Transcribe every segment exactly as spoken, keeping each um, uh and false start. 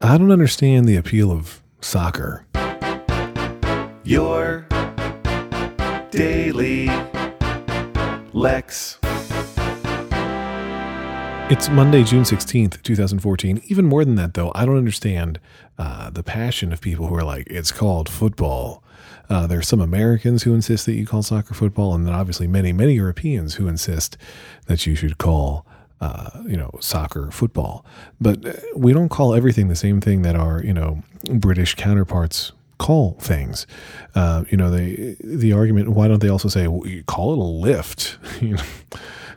I don't understand the appeal of soccer. Your Daily Lex. It's Monday, June sixteenth, two thousand fourteen. Even more than that, though, I don't understand uh, the passion of people who are like, it's called football. Uh, there are some Americans who insist that you call soccer football, and then obviously many, many Europeans who insist that you should call Uh, you know, soccer, football. But we don't call everything the same thing that our, you know, British counterparts call things. Uh, you know, they, the argument, why don't they also say, well, you call it a lift? You know,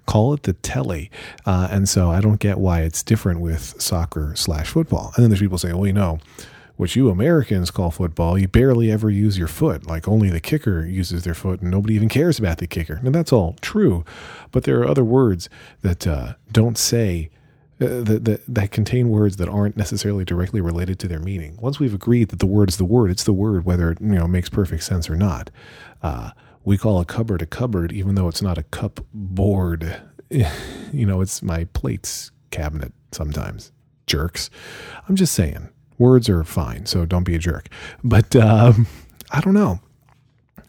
call it the telly. Uh, and so I don't get why it's different with soccer slash football. And then there's people saying, well, you know, what you Americans call football, you barely ever use your foot. Like only the kicker uses their foot and nobody even cares about the kicker. And that's all true. But there are other words that uh, don't say, uh, that, that, that contain words that aren't necessarily directly related to their meaning. Once we've agreed that the word is the word, it's the word, whether it, you know, makes perfect sense or not. Uh, we call a cupboard a cupboard, even though it's not a cup board. You know, it's my plates cabinet sometimes. Jerks. I'm just saying. Words are fine, so don't be a jerk. But um, I don't know.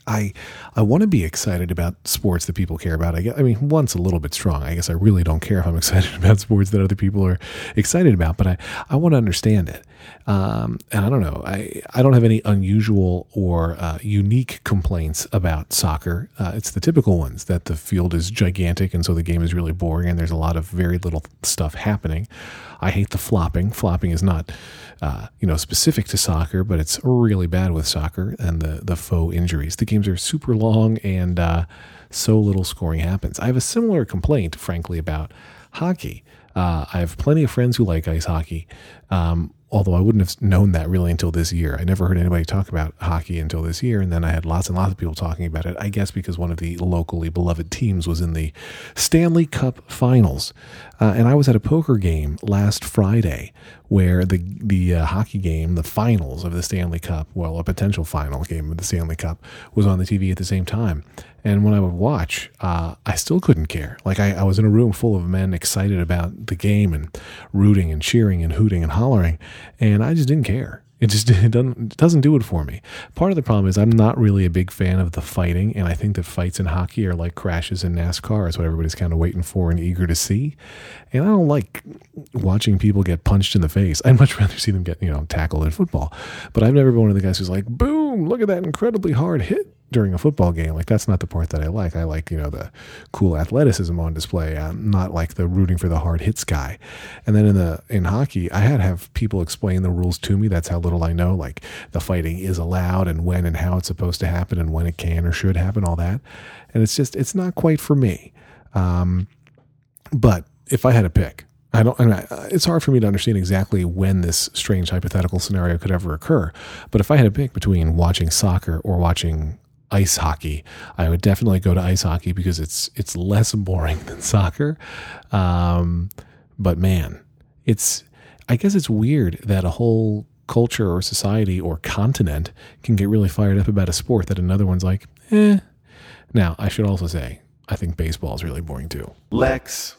I I want to be excited about sports that people care about. I guess, I mean, one's a little bit strong. I guess I really don't care if I'm excited about sports that other people are excited about, but I, I want to understand it. Um, and I don't know. I, I don't have any unusual or uh, unique complaints about soccer. Uh, it's the typical ones that the field is gigantic and so the game is really boring and there's a lot of very little stuff happening. I hate the flopping. Flopping is not, uh, you know, specific to soccer, but it's really bad with soccer and the, the faux injuries. The games are super long and uh, so little scoring happens. I have a similar complaint, frankly, about hockey. Uh, I have plenty of friends who like ice hockey, um, although I wouldn't have known that really until this year. I never heard anybody talk about hockey until this year, and then I had lots and lots of people talking about it, I guess because one of the locally beloved teams was in the Stanley Cup Finals. Uh, and I was at a poker game last Friday where the the uh, hockey game, the finals of the Stanley Cup, well, a potential final game of the Stanley Cup, was on the T V at the same time. And when I would watch, uh, I still couldn't care. Like I, I was in a room full of men excited about the game and rooting and cheering and hooting and hollering, and I just didn't care. It just it doesn't, it doesn't do it for me. Part of the problem is I'm not really a big fan of the fighting, and I think that fights in hockey are like crashes in NASCAR. It's what everybody's kind of waiting for and eager to see. And I don't like watching people get punched in the face. I'd much rather see them get, you know, tackled in football. But I've never been one of the guys who's like, boom, look at that incredibly hard hit during a football game. Like that's not the part that I like. I like, you know, the cool athleticism on display. I'm not like the rooting for the hard hits guy. And then in the, in hockey, I had to have people explain the rules to me. That's how little I know, like the fighting is allowed and when and how it's supposed to happen and when it can or should happen, all that. And it's just, it's not quite for me. Um, but if I had to pick, I don't, and I, it's hard for me to understand exactly when this strange hypothetical scenario could ever occur. But if I had to pick between watching soccer or watching ice hockey, I would definitely go to ice hockey because it's it's less boring than soccer. Um, but man, it's I guess it's weird that a whole culture or society or continent can get really fired up about a sport that another one's like, eh. Now, I should also say, I think baseball is really boring too. Lex.